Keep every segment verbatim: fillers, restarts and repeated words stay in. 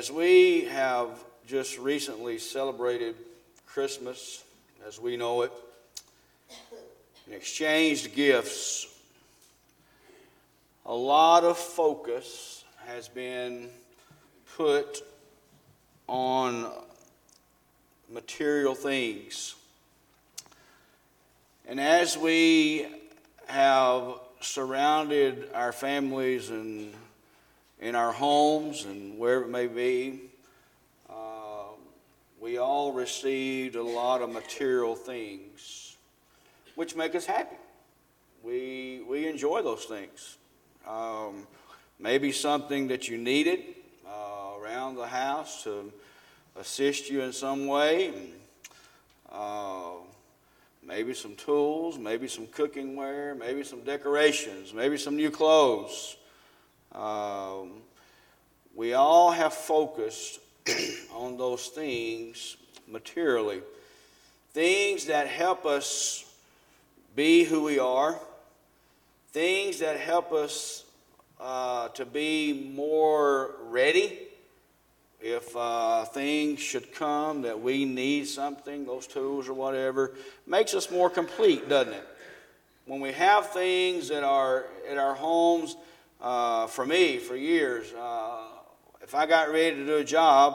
As we have just recently celebrated Christmas as we know it, and exchanged gifts, a lot of focus has been put on material things. And as we have surrounded our families and in our homes and wherever it may be, uh, we all received a lot of material things, which make us happy. We we enjoy those things. Um, maybe something that you needed uh, around the house to assist you in some way. And, uh, maybe some tools, maybe some cookingware, maybe some decorations, maybe some new clothes. Um, we all have focused on those things materially, things that help us be who we are, things that help us uh, to be more ready if uh, things should come that we need something, those tools or whatever. Makes us more complete, doesn't it? When we have things that are at our homes. Uh, for me, for years, uh, if I got ready to do a job,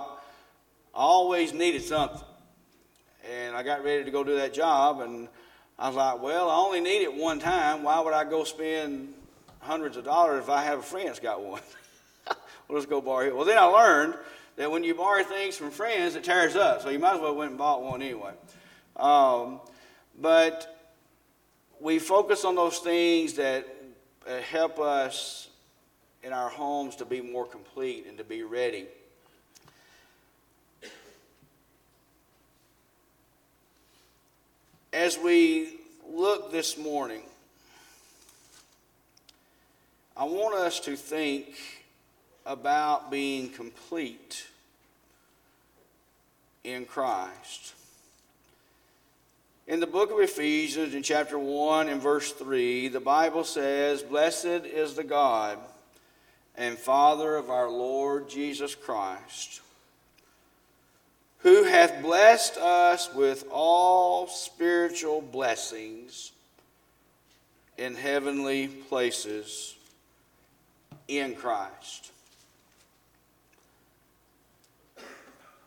I always needed something. And I got ready to go do that job, and I was like, well, I only need it one time. Why would I go spend hundreds of dollars if I have a friend that's got one? Well, let's go borrow it. Well, then I learned that when you borrow things from friends, it tears up. So you might as well went and bought one anyway. Um, but we focus on those things that uh, help us in our homes to be more complete and to be ready. As we look this morning, I want us to think about being complete in Christ. In the book of Ephesians, in chapter one and verse three, the Bible says, "Blessed is the God and Father of our Lord Jesus Christ, who hath blessed us with all spiritual blessings in heavenly places in Christ."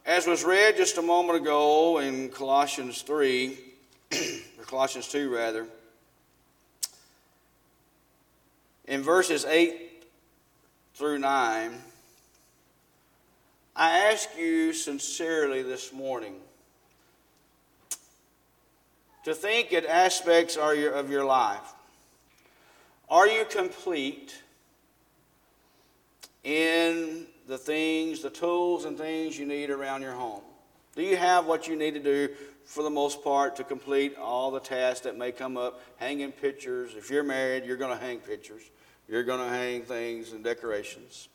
As was read just a moment ago in Colossians three, or Colossians two rather, in verses eight through nine, I ask you sincerely this morning to think at aspects of your life. Are you complete in the things, the tools and things you need around your home? Do you have what you need to do for the most part to complete all the tasks that may come up? Hanging pictures. If you're married, you're going to hang pictures. You're going to hang things and decorations.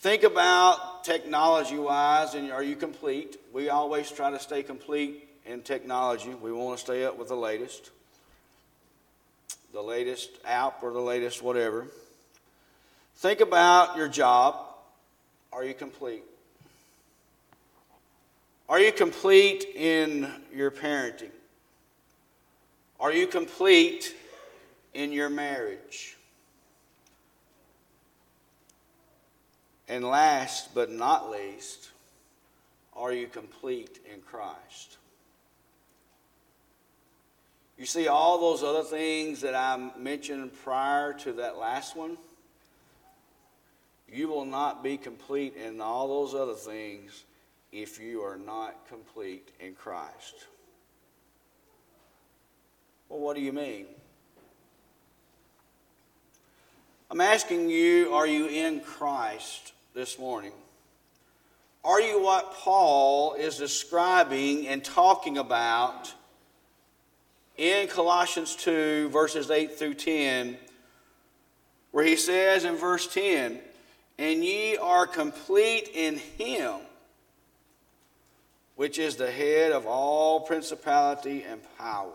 Think about technology-wise, and are you complete? We always try to stay complete in technology. We want to stay up with the latest. The latest app or the latest whatever. Think about your job. Are you complete? Are you complete in your parenting? Are you complete in your marriage? And last but not least, are you complete in Christ? You see, all those other things that I mentioned prior to that last one, you will not be complete in all those other things if you are not complete in Christ. Well, what do you mean? I'm asking you, are you in Christ this morning? Are you what Paul is describing and talking about in Colossians two, verses eight through ten, where he says in verse ten, "And ye are complete in him, which is the head of all principality and power."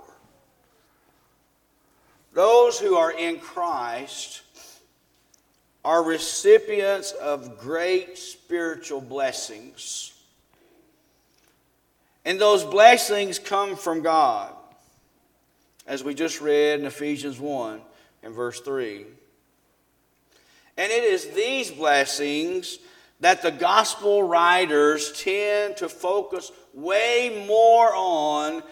Those who are in Christ are recipients of great spiritual blessings. And those blessings come from God, as we just read in Ephesians one and verse three. And it is these blessings that the gospel writers tend to focus way more on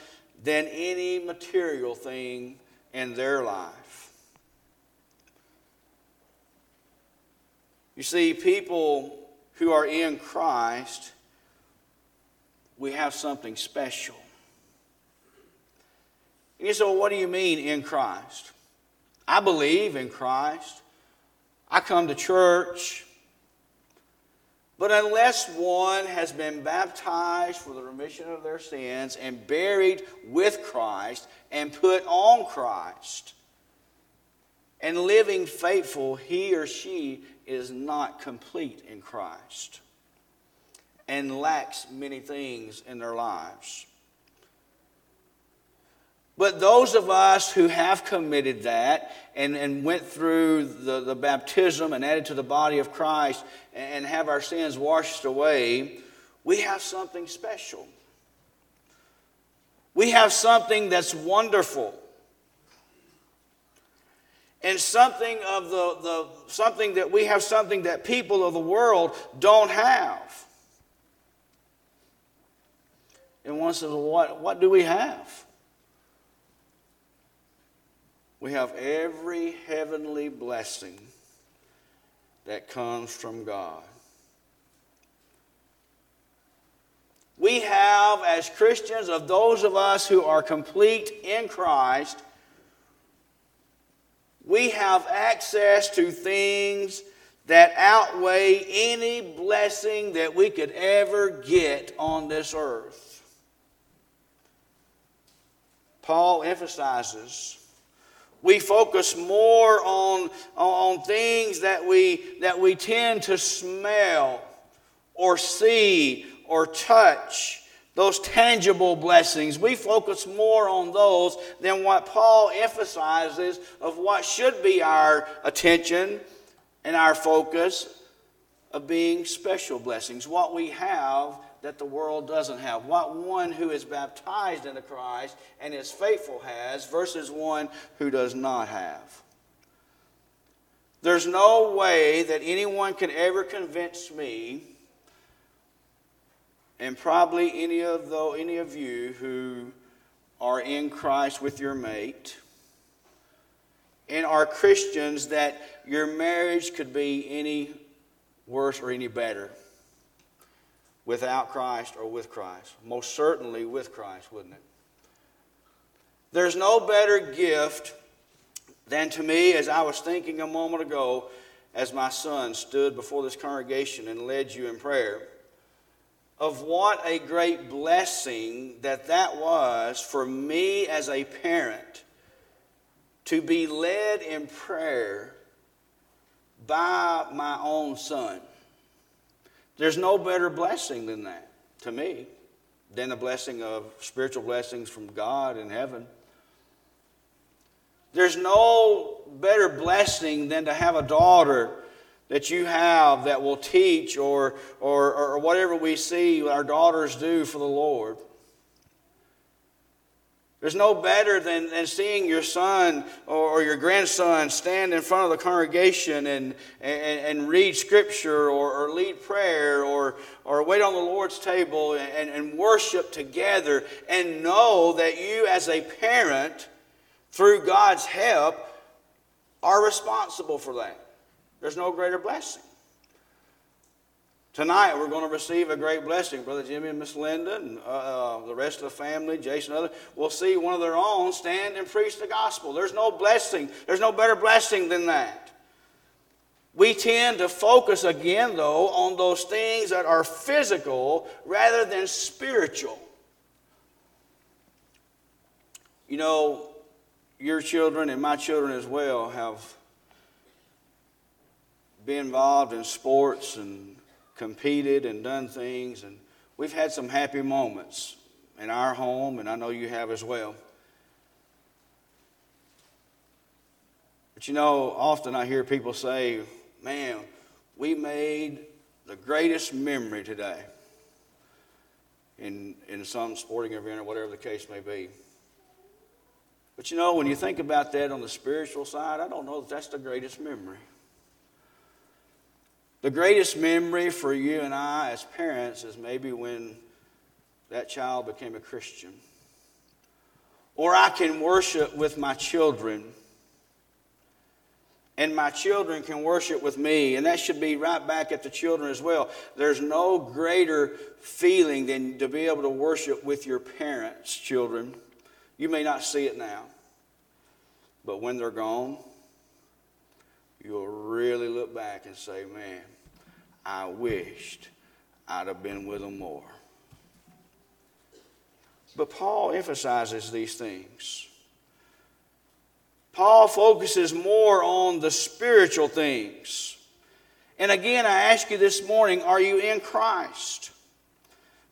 than any material thing in their life. You see, people who are in Christ, we have something special. And you say, well, what do you mean in Christ? I believe in Christ. I come to church. But unless one has been baptized for the remission of their sins and buried with Christ and put on Christ and living faithful, he or she is not complete in Christ and lacks many things in their lives. But those of us who have committed that and, and went through the, the baptism and added to the body of Christ and have our sins washed away, we have something special. We have something that's wonderful. And something of the, the something that we have something that people of the world don't have. And one says, well, what, what do we have? We have every heavenly blessing that comes from God. We have, as Christians, of those of us who are complete in Christ, we have access to things that outweigh any blessing that we could ever get on this earth. Paul emphasizes, we focus more on, on things that we, that we tend to smell or see or touch, those tangible blessings. We focus more on those than what Paul emphasizes of what should be our attention and our focus of being special blessings, what we have that the world doesn't have, what one who is baptized into Christ and is faithful has versus one who does not have. There's no way that anyone can ever convince me, and probably any of though any of you who are in Christ with your mate and are Christians, that your marriage could be any worse or any better without Christ or with Christ. Most certainly with Christ, wouldn't it? There's no better gift than, to me, as I was thinking a moment ago, as my son stood before this congregation and led you in prayer, of what a great blessing that that was for me as a parent to be led in prayer by my own son. There's no better blessing than that, to me, than the blessing of spiritual blessings from God in heaven. There's no better blessing than to have a daughter that you have that will teach or, or, or whatever we see our daughters do for the Lord. There's no better than, than seeing your son or your grandson stand in front of the congregation and, and, and read scripture or, or lead prayer or, or wait on the Lord's table and, and worship together and know that you as a parent, through God's help, are responsible for that. There's no greater blessing. Tonight, we're going to receive a great blessing. Brother Jimmy and Miss Linda and uh, the rest of the family, Jason and others, will see one of their own stand and preach the gospel. There's no blessing. There's no better blessing than that. We tend to focus again, though, on those things that are physical rather than spiritual. You know, your children and my children as well have been involved in sports and competed and done things, and we've had some happy moments in our home, and I know you have as well. But you know, often I hear people say, man, we made the greatest memory today in in some sporting event or whatever the case may be. But you know, when you think about that on the spiritual side, I don't know if that's the greatest memory. The greatest memory for you and I as parents is maybe when that child became a Christian. Or I can worship with my children, and my children can worship with me, and that should be right back at the children as well. There's no greater feeling than to be able to worship with your parents' children. You may not see it now, but when they're gone, you'll really look back and say, man, I wished I'd have been with them more. But Paul emphasizes these things. Paul focuses more on the spiritual things. And again, I ask you this morning, are you in Christ?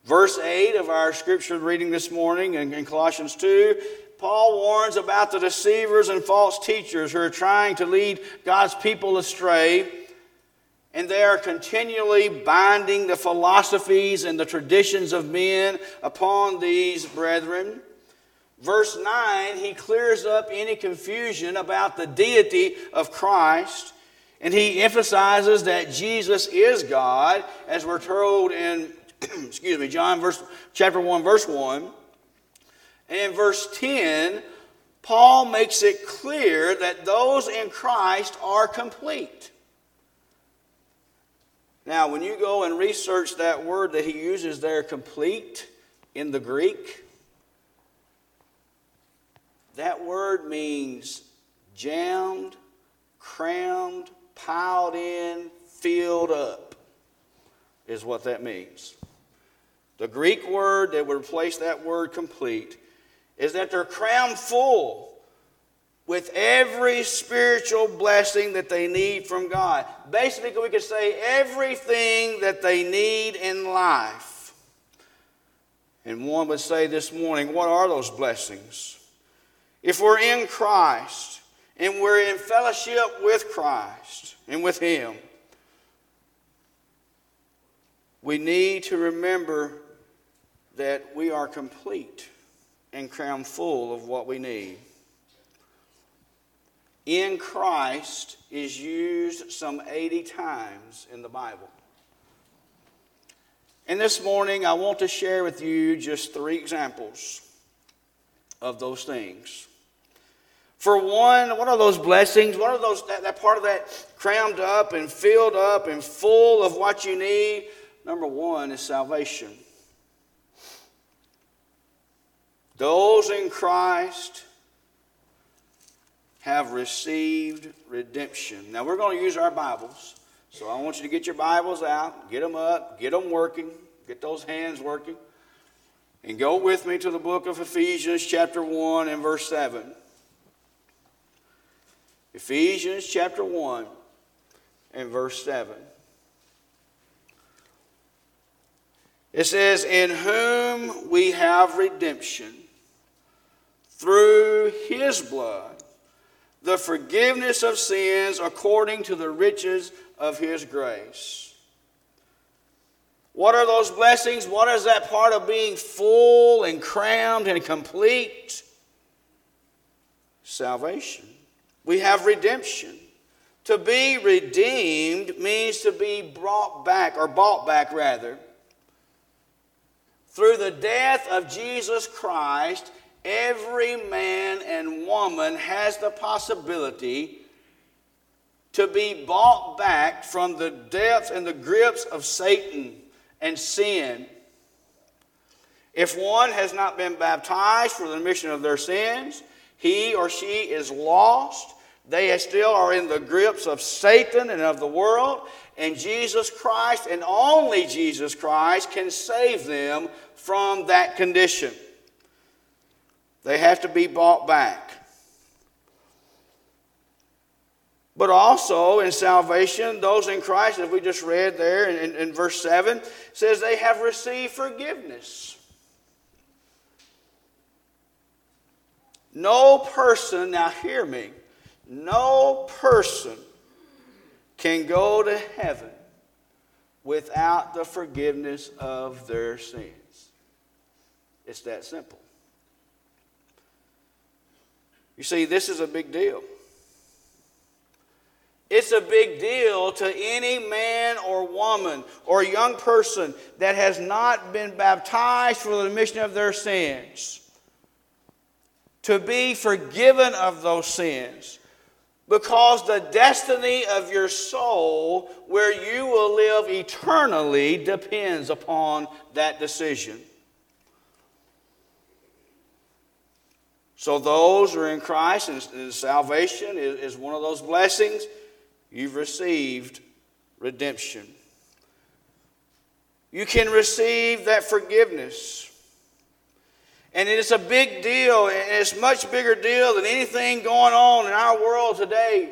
Verse eight of our scripture reading this morning in, in Colossians two, Paul warns about the deceivers and false teachers who are trying to lead God's people astray, and they are continually binding the philosophies and the traditions of men upon these brethren. Verse nine, he clears up any confusion about the deity of Christ, and he emphasizes that Jesus is God, as we're told in excuse me, John verse, chapter one, verse one. And in verse ten, Paul makes it clear that those in Christ are complete. Now, when you go and research that word that he uses there, complete, in the Greek, that word means jammed, crammed, piled in, filled up, is what that means. The Greek word that would replace that word complete is that they're crammed full with every spiritual blessing that they need from God. Basically, we could say everything that they need in life. And one would say this morning, what are those blessings? If we're in Christ and we're in fellowship with Christ and with Him, we need to remember that we are complete and crammed full of what we need. In Christ is used some eighty times in the Bible. And this morning I want to share with you just three examples of those things. For one, what are those blessings? What are those, that, that part of that crammed up and filled up and full of what you need? Number one is salvation. Those in Christ have received redemption. Now we're going to use our Bibles. So I want you to get your Bibles out, get them up, get them working, get those hands working. And go with me to the book of Ephesians chapter one and verse seven. Ephesians chapter one and verse seven. It says, in whom we have redemption through His blood, the forgiveness of sins according to the riches of His grace. What are those blessings? What is that part of being full and crammed and complete? Salvation. We have redemption. To be redeemed means to be brought back, or bought back rather. Through the death of Jesus Christ, every man and woman has the possibility to be bought back from the depths and the grips of Satan and sin. If one has not been baptized for the remission of their sins, he or she is lost. They still are in the grips of Satan and of the world, and Jesus Christ, and only Jesus Christ, can save them from that condition. They have to be bought back. But also in salvation, those in Christ, as we just read there in, in verse seven, says they have received forgiveness. No person, now hear me, no person can go to heaven without the forgiveness of their sins. It's that simple. You see, this is a big deal. It's a big deal to any man or woman or young person that has not been baptized for the remission of their sins, to be forgiven of those sins, because the destiny of your soul, where you will live eternally, depends upon that decision. So those who are in Christ, and salvation is one of those blessings. You've received redemption. You can receive that forgiveness. And it is a big deal, and it's a much bigger deal than anything going on in our world today.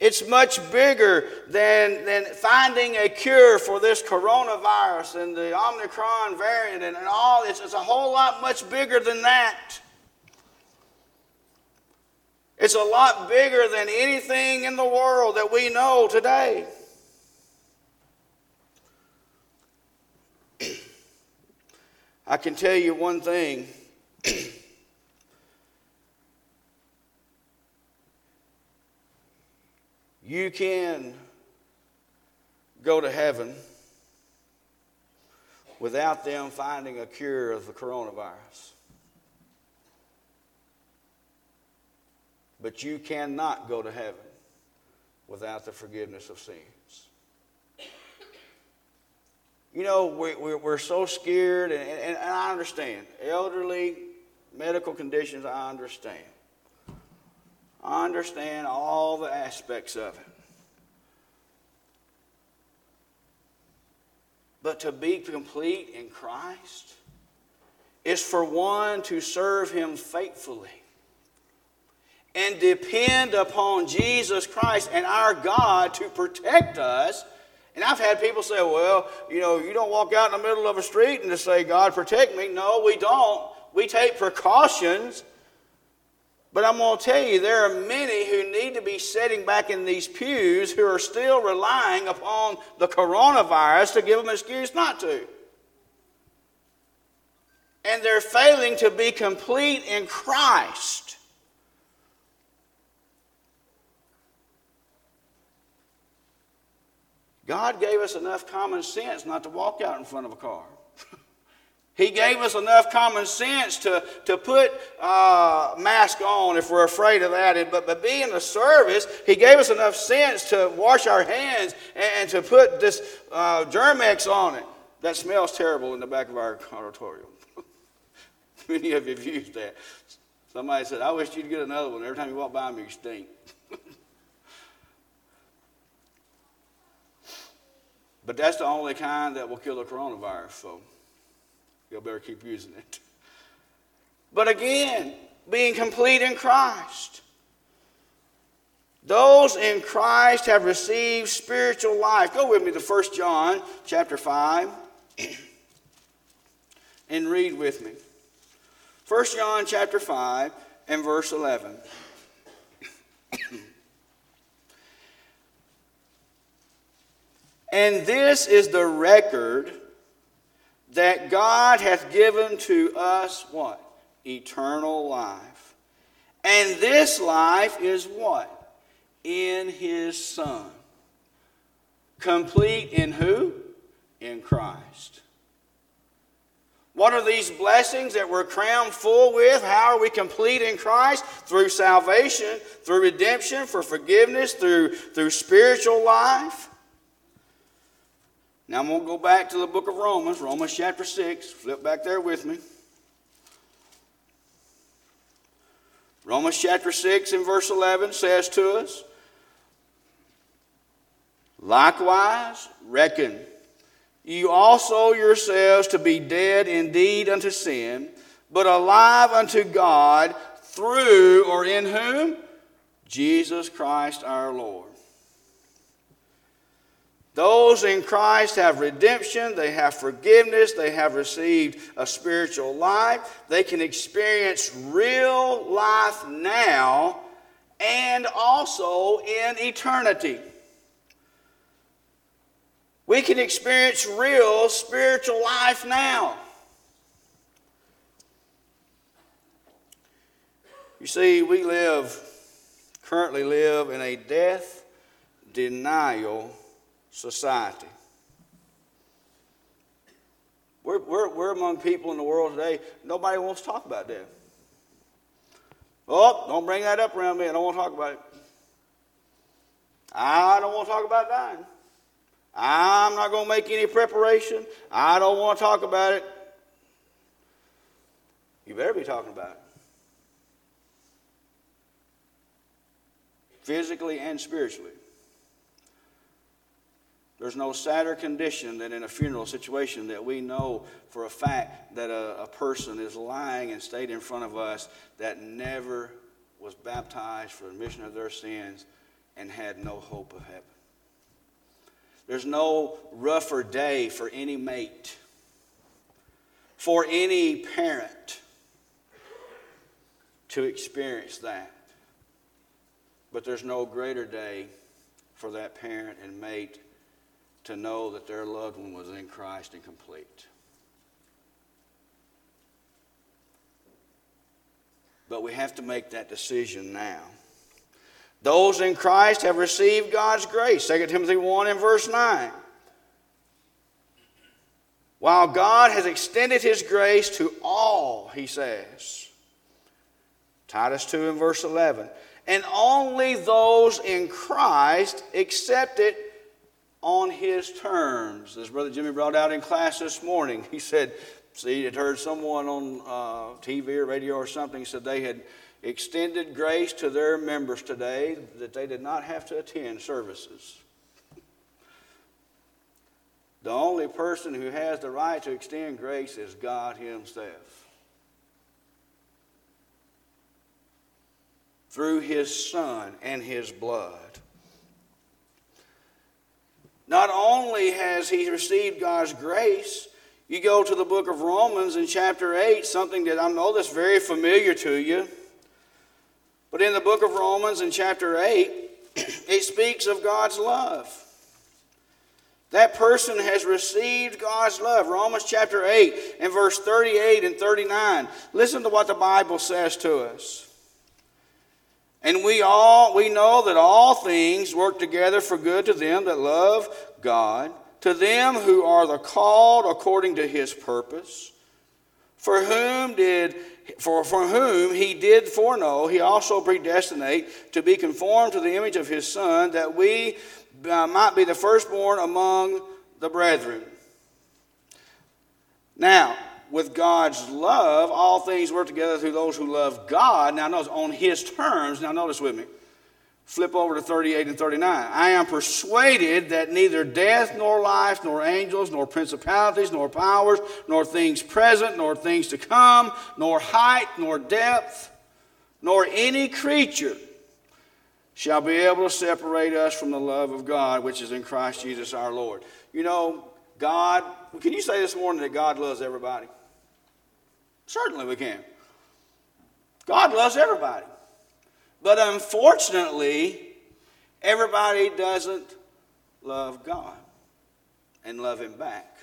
It's much bigger than, than finding a cure for this coronavirus and the Omicron variant and, and all. It's, it's a whole lot much bigger than that. It's a lot bigger than anything in the world that we know today. I can tell you one thing. You can go to heaven without them finding a cure of the coronavirus. But you cannot go to heaven without the forgiveness of sins. You know, we, we, we're so scared, and, and, and I understand. Elderly, medical conditions, I understand. I understand all the aspects of it. But to be complete in Christ is for one to serve Him faithfully and depend upon Jesus Christ and our God to protect us. And I've had people say, well, you know, you don't walk out in the middle of a street and just say, God, protect me. No, we don't. We take precautions. But I'm going to tell you, there are many who need to be sitting back in these pews who are still relying upon the coronavirus to give them an excuse not to. And they're failing to be complete in Christ. God gave us enough common sense not to walk out in front of a car. He gave us enough common sense to, to put a uh, mask on if we're afraid of that. But, but being a service, He gave us enough sense to wash our hands and, and to put this uh, Germex on it. That smells terrible in the back of our auditorium. Many of you have used that. Somebody said, I wish you'd get another one. Every time you walk by me, you stink. But that's the only kind that will kill the coronavirus, so you'll better keep using it. But again, being complete in Christ. Those in Christ have received spiritual life. Go with me to First John chapter five and read with me. First John chapter five and verse eleven. And this is the record that God hath given to us, what? Eternal life. And this life is what? In His Son. Complete in who? In Christ. What are these blessings that we're crowned full with? How are we complete in Christ? Through salvation, through redemption, for forgiveness, through, through spiritual life. Now I'm going to go back to the book of Romans, Romans chapter six. Flip back there with me. Romans chapter six and verse eleven says to us, likewise reckon you also yourselves to be dead indeed unto sin, but alive unto God through, or in whom? Jesus Christ our Lord. Those in Christ have redemption, they have forgiveness, they have received a spiritual life. They can experience real life now and also in eternity. We can experience real spiritual life now. You see, we live, currently live in a death denial society. We're, we're, we're among people in the world today, nobody wants to talk about death. Oh, don't bring that up around me, I don't want to talk about it. I don't want to talk about dying. I'm not going to make any preparation. I don't want to talk about it. You better be talking about it. Physically and spiritually. There's no sadder condition than in a funeral situation that we know for a fact that a, a person is lying and stayed in front of us that never was baptized for remission of their sins and had no hope of heaven. There's no rougher day for any mate, for any parent to experience that. But there's no greater day for that parent and mate to know that their loved one was in Christ and complete. But we have to make that decision now. Those in Christ have received God's grace. Second Timothy one and verse nine. While God has extended his grace to all, he says. Titus two and verse eleven. And only those in Christ accept it on his terms. As Brother Jimmy brought out in class this morning, he said, see, he'd heard someone on uh, T V or radio or something said they had extended grace to their members today that they did not have to attend services. The only person who has the right to extend grace is God himself. Through his Son and his blood. Not only has he received God's grace, you go to the book of Romans in chapter eight, something that I know that's very familiar to you. But in the book of Romans in chapter eight, it speaks of God's love. That person has received God's love. Romans chapter eight and verse thirty-eight and thirty-nine. Listen to what the Bible says to us. And we all we know that all things work together for good to them that love God, to them who are the called according to his purpose. For whom did for, for whom he did foreknow, he also predestinate to be conformed to the image of his Son, that we uh, might be the firstborn among the brethren. Now, with God's love, all things work together through those who love God. Now notice, on his terms. Now notice with me. Flip over to thirty-eight and thirty-nine. I am persuaded that neither death, nor life, nor angels, nor principalities, nor powers, nor things present, nor things to come, nor height, nor depth, nor any creature shall be able to separate us from the love of God, which is in Christ Jesus our Lord. You know, God, can you say this morning that God loves everybody? Certainly we can. God loves everybody. But unfortunately, everybody doesn't love God and love him back.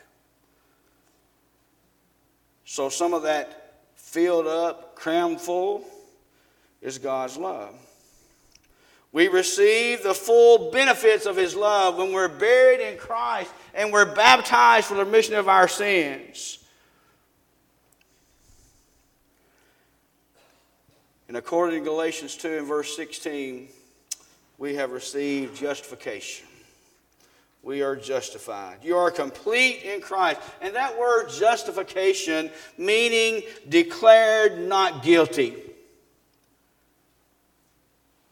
So some of that filled up, crammed full is God's love. We receive the full benefits of his love when we're buried in Christ and we're baptized for the remission of our sins. And according to Galatians two and verse sixteen, we have received justification. We are justified. You are complete in Christ. And that word justification, meaning declared not guilty.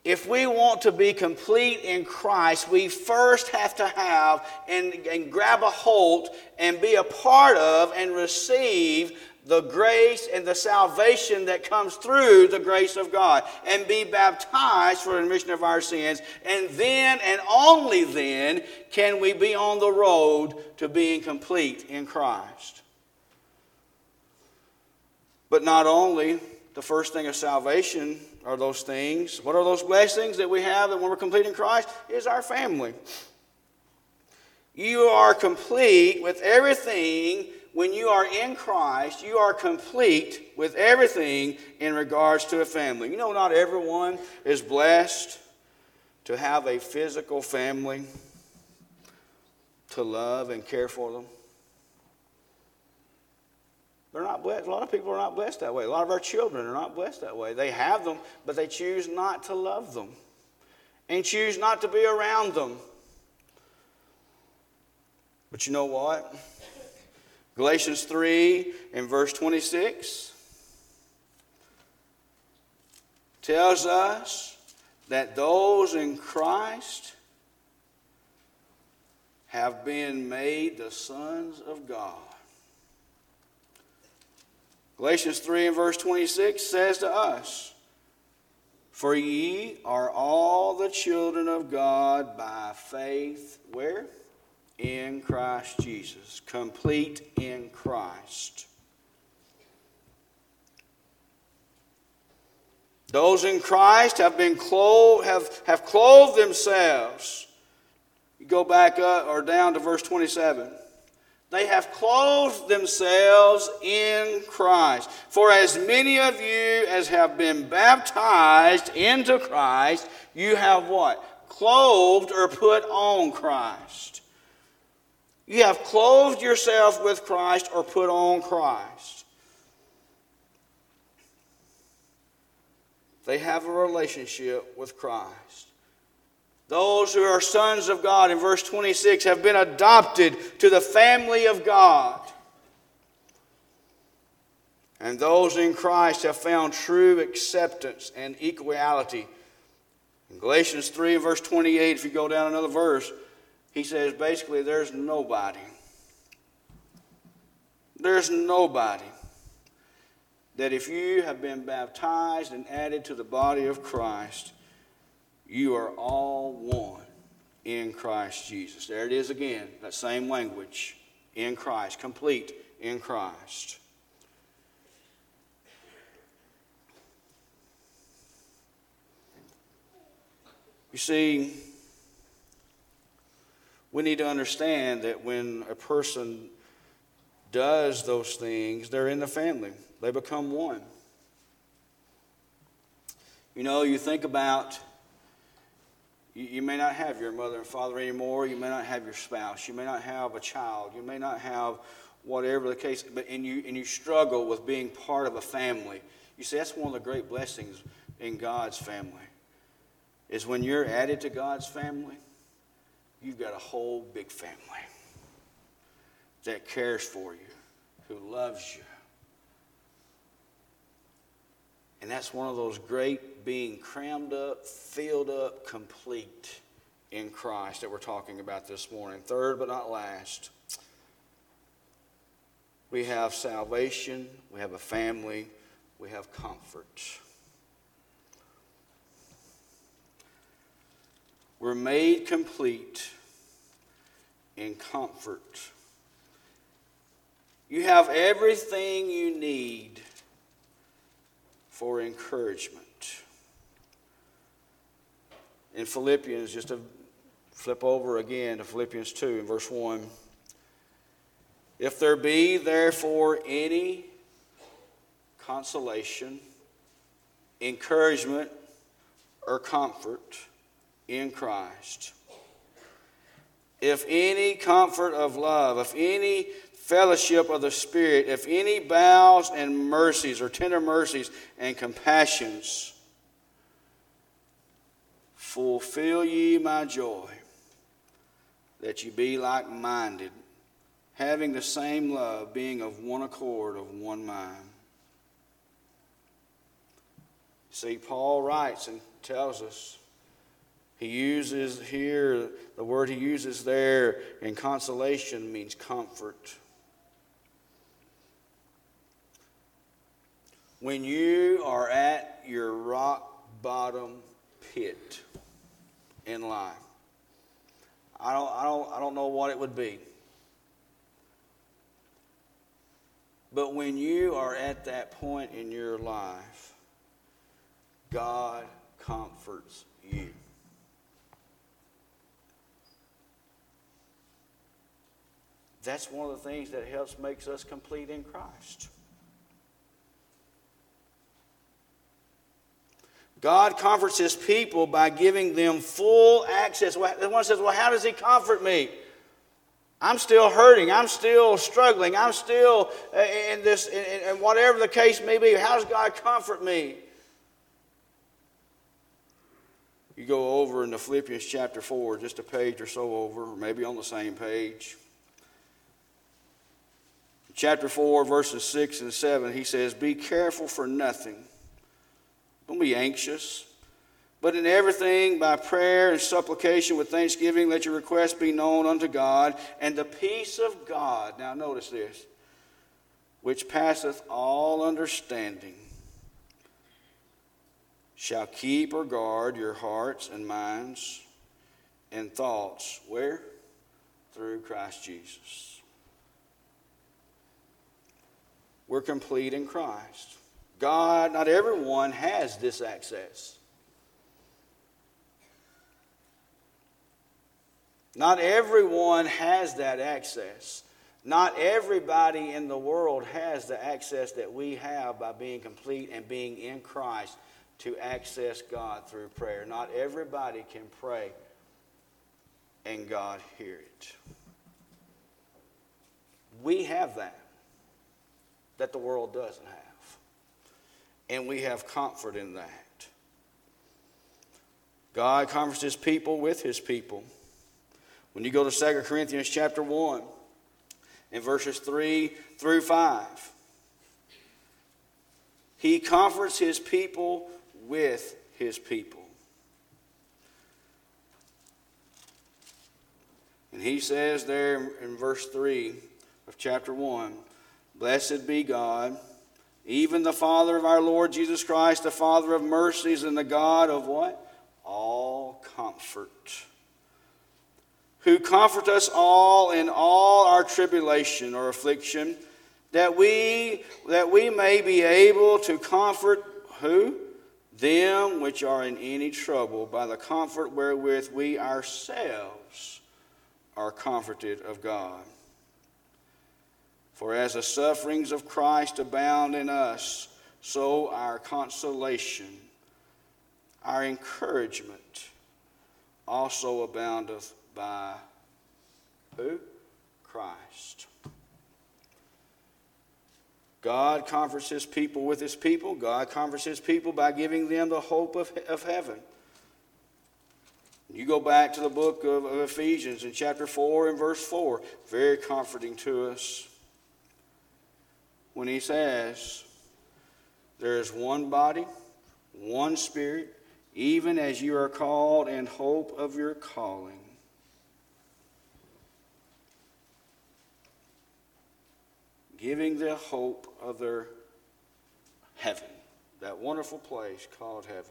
If we want to be complete in Christ, we first have to have and, and grab a hold and be a part of and receive the grace and the salvation that comes through the grace of God, and be baptized for the remission of our sins. And then and only then can we be on the road to being complete in Christ. But not only the first thing of salvation are those things. What are those blessings that we have that when we're complete in Christ? Is our family. You are complete with everything when you are in Christ. You are complete with everything in regards to a family. You know, not everyone is blessed to have a physical family to love and care for them. They're not blessed. A lot of people are not blessed that way. A lot of our children are not blessed that way. They have them, but they choose not to love them and choose not to be around them. But you know what? Galatians three and verse twenty-six tells us that those in Christ have been made the sons of God. Galatians three and verse twenty-six says to us, "For ye are all the children of God by faith," where? "In Christ Jesus." Complete in Christ. Those in Christ have been clothed, have, have clothed themselves. You go back up or down to verse twenty-seven. They have clothed themselves in Christ. "For as many of you as have been baptized into Christ," you have what? Clothed or put on Christ. You have clothed yourself with Christ or put on Christ. They have a relationship with Christ. Those who are sons of God, in verse twenty-six, have been adopted to the family of God. And those in Christ have found true acceptance and equality. In Galatians three, verse twenty-eight, if you go down another verse, he says basically there's nobody. There's nobody that if you have been baptized and added to the body of Christ, you are all one in Christ Jesus. There it is again, that same language. In Christ, complete in Christ. You see, we need to understand that when a person does those things, they're in the family. They become one. You know, you think about... You may not have your mother and father anymore. You may not have your spouse. You may not have a child. You may not have whatever the case. But and you and you struggle with being part of a family. You see, that's one of the great blessings in God's family. Is when you're added to God's family, you've got a whole big family that cares for you, who loves you. And that's one of those great being crammed up, filled up, complete in Christ that we're talking about this morning. Third but not last, we have salvation, we have a family, we have comfort. We're made complete in comfort. You have everything you need for encouragement. In Philippians, just to flip over again to Philippians two and verse one. "If there be therefore any consolation, encouragement, or comfort in Christ, if any comfort of love, if any fellowship of the Spirit, if any bowels and mercies or tender mercies and compassions, fulfill ye my joy, that ye be like-minded, having the same love, being of one accord, of one mind." See, Paul writes and tells us, he uses here, the word he uses there in consolation means comfort. When you are at your rock bottom pit in life, I don't, I don't, I don't know what it would be. But when you are at that point in your life, God comforts you. That's one of the things that helps makes us complete in Christ. God comforts his people by giving them full access. The one says, well, how does he comfort me? I'm still hurting. I'm still struggling. I'm still in this, and whatever the case may be, how does God comfort me? You go over into Philippians chapter four, just a page or so over, or maybe on the same page. Chapter four, verses six and seven, he says, be careful for nothing. Don't be anxious, but in everything by prayer and supplication with thanksgiving let your requests be known unto God, and the peace of God, now notice this, which passeth all understanding, shall keep or guard your hearts and minds and thoughts, where? Through Christ Jesus. We're complete in Christ. God, not everyone has this access. Not everyone has that access. Not everybody in the world has the access that we have by being complete and being in Christ to access God through prayer. Not everybody can pray and God hear it. We have that, that the world doesn't have. And we have comfort in that. God comforts his people with his people. When you go to Second Corinthians chapter one, in verses three through five, he comforts his people with his people. And he says there in verse three of chapter one, blessed be God, even the Father of our Lord Jesus Christ, the Father of mercies, and the God of what? All comfort. Who comfort us all in all our tribulation or affliction, that we that we may be able to comfort who? Them which are in any trouble, by the comfort wherewith we ourselves are comforted of God. For as the sufferings of Christ abound in us, so our consolation, our encouragement also aboundeth by who? Christ. God comforts his people with his people. God comforts his people by giving them the hope of, of heaven. You go back to the book of, of Ephesians in chapter four and verse four. Very comforting to us. When he says, there is one body, one spirit, even as you are called in hope of your calling. Giving the hope of their heaven, that wonderful place called heaven.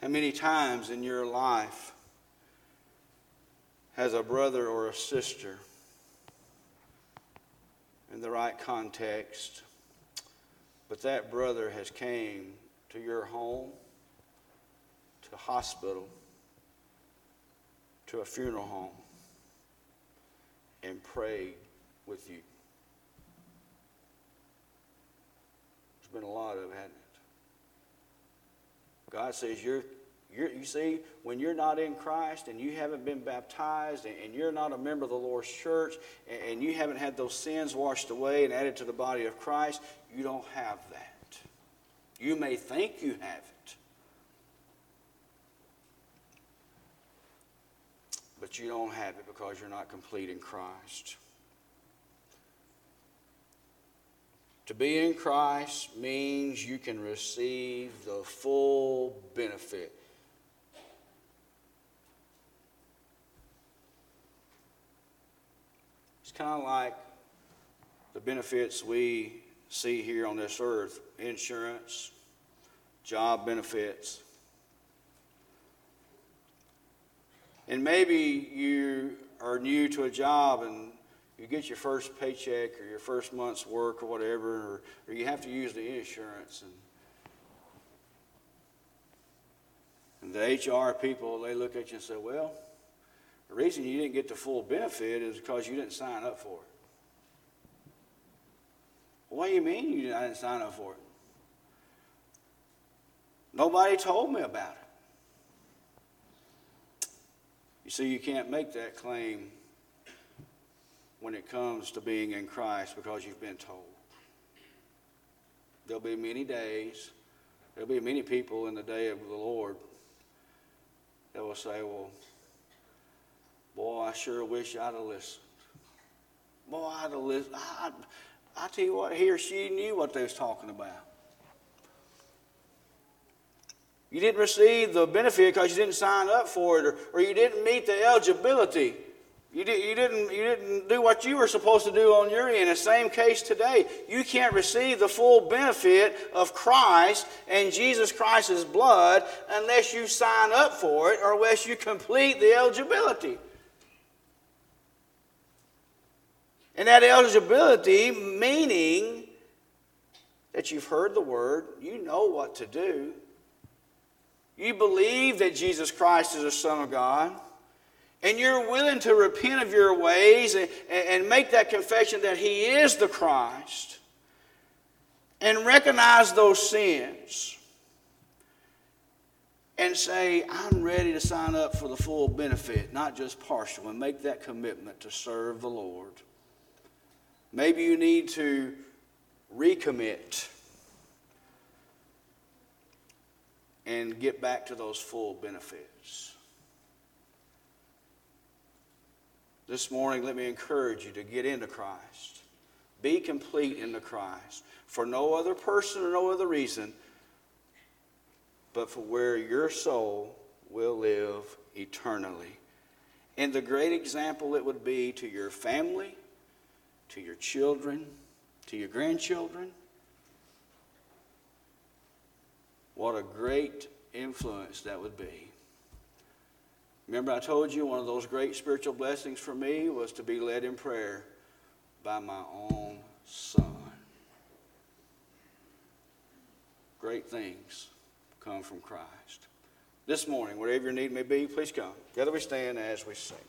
How many times in your life has a brother or a sister in the right context, but that brother has came to your home, to hospital, to a funeral home, and prayed with you? There's been a lot of it, hasn't it? God says you're You're, you see, when you're not in Christ and you haven't been baptized and, and you're not a member of the Lord's church and, and you haven't had those sins washed away and added to the body of Christ, you don't have that. You may think you have it, but you don't have it because you're not complete in Christ. To be in Christ means you can receive the full benefit. It's kind of like the benefits we see here on this earth. Insurance, job benefits. And maybe you are new to a job and you get your first paycheck or your first month's work or whatever, or, or you have to use the insurance. And, and the H R people, they look at you and say, well, the reason you didn't get the full benefit is because you didn't sign up for it. What do you mean you didn't sign up for it? Nobody told me about it. You see, you can't make that claim when it comes to being in Christ because you've been told. There'll be many days, there'll be many people in the day of the Lord that will say, well, boy, I sure wish I'd have listened. Boy, I'd have listened. I, I tell you what, he or she knew what they was talking about. You didn't receive the benefit because you didn't sign up for it, or, or you didn't meet the eligibility. You, did, you, didn't, you didn't do what you were supposed to do on your end. The same case today. You can't receive the full benefit of Christ and Jesus Christ's blood unless you sign up for it or unless you complete the eligibility. And that eligibility meaning that you've heard the word, you know what to do, you believe that Jesus Christ is the Son of God, and you're willing to repent of your ways and, and make that confession that He is the Christ and recognize those sins and say, I'm ready to sign up for the full benefit, not just partial, and make that commitment to serve the Lord. Maybe you need to recommit and get back to those full benefits. This morning, let me encourage you to get into Christ. Be complete into Christ for no other person or no other reason, but for where your soul will live eternally. And the great example it would be to your family, to your children, to your grandchildren. What a great influence that would be. Remember, I told you one of those great spiritual blessings for me was to be led in prayer by my own son. Great things come from Christ. This morning, wherever your need may be, please come. Together we stand as we sing.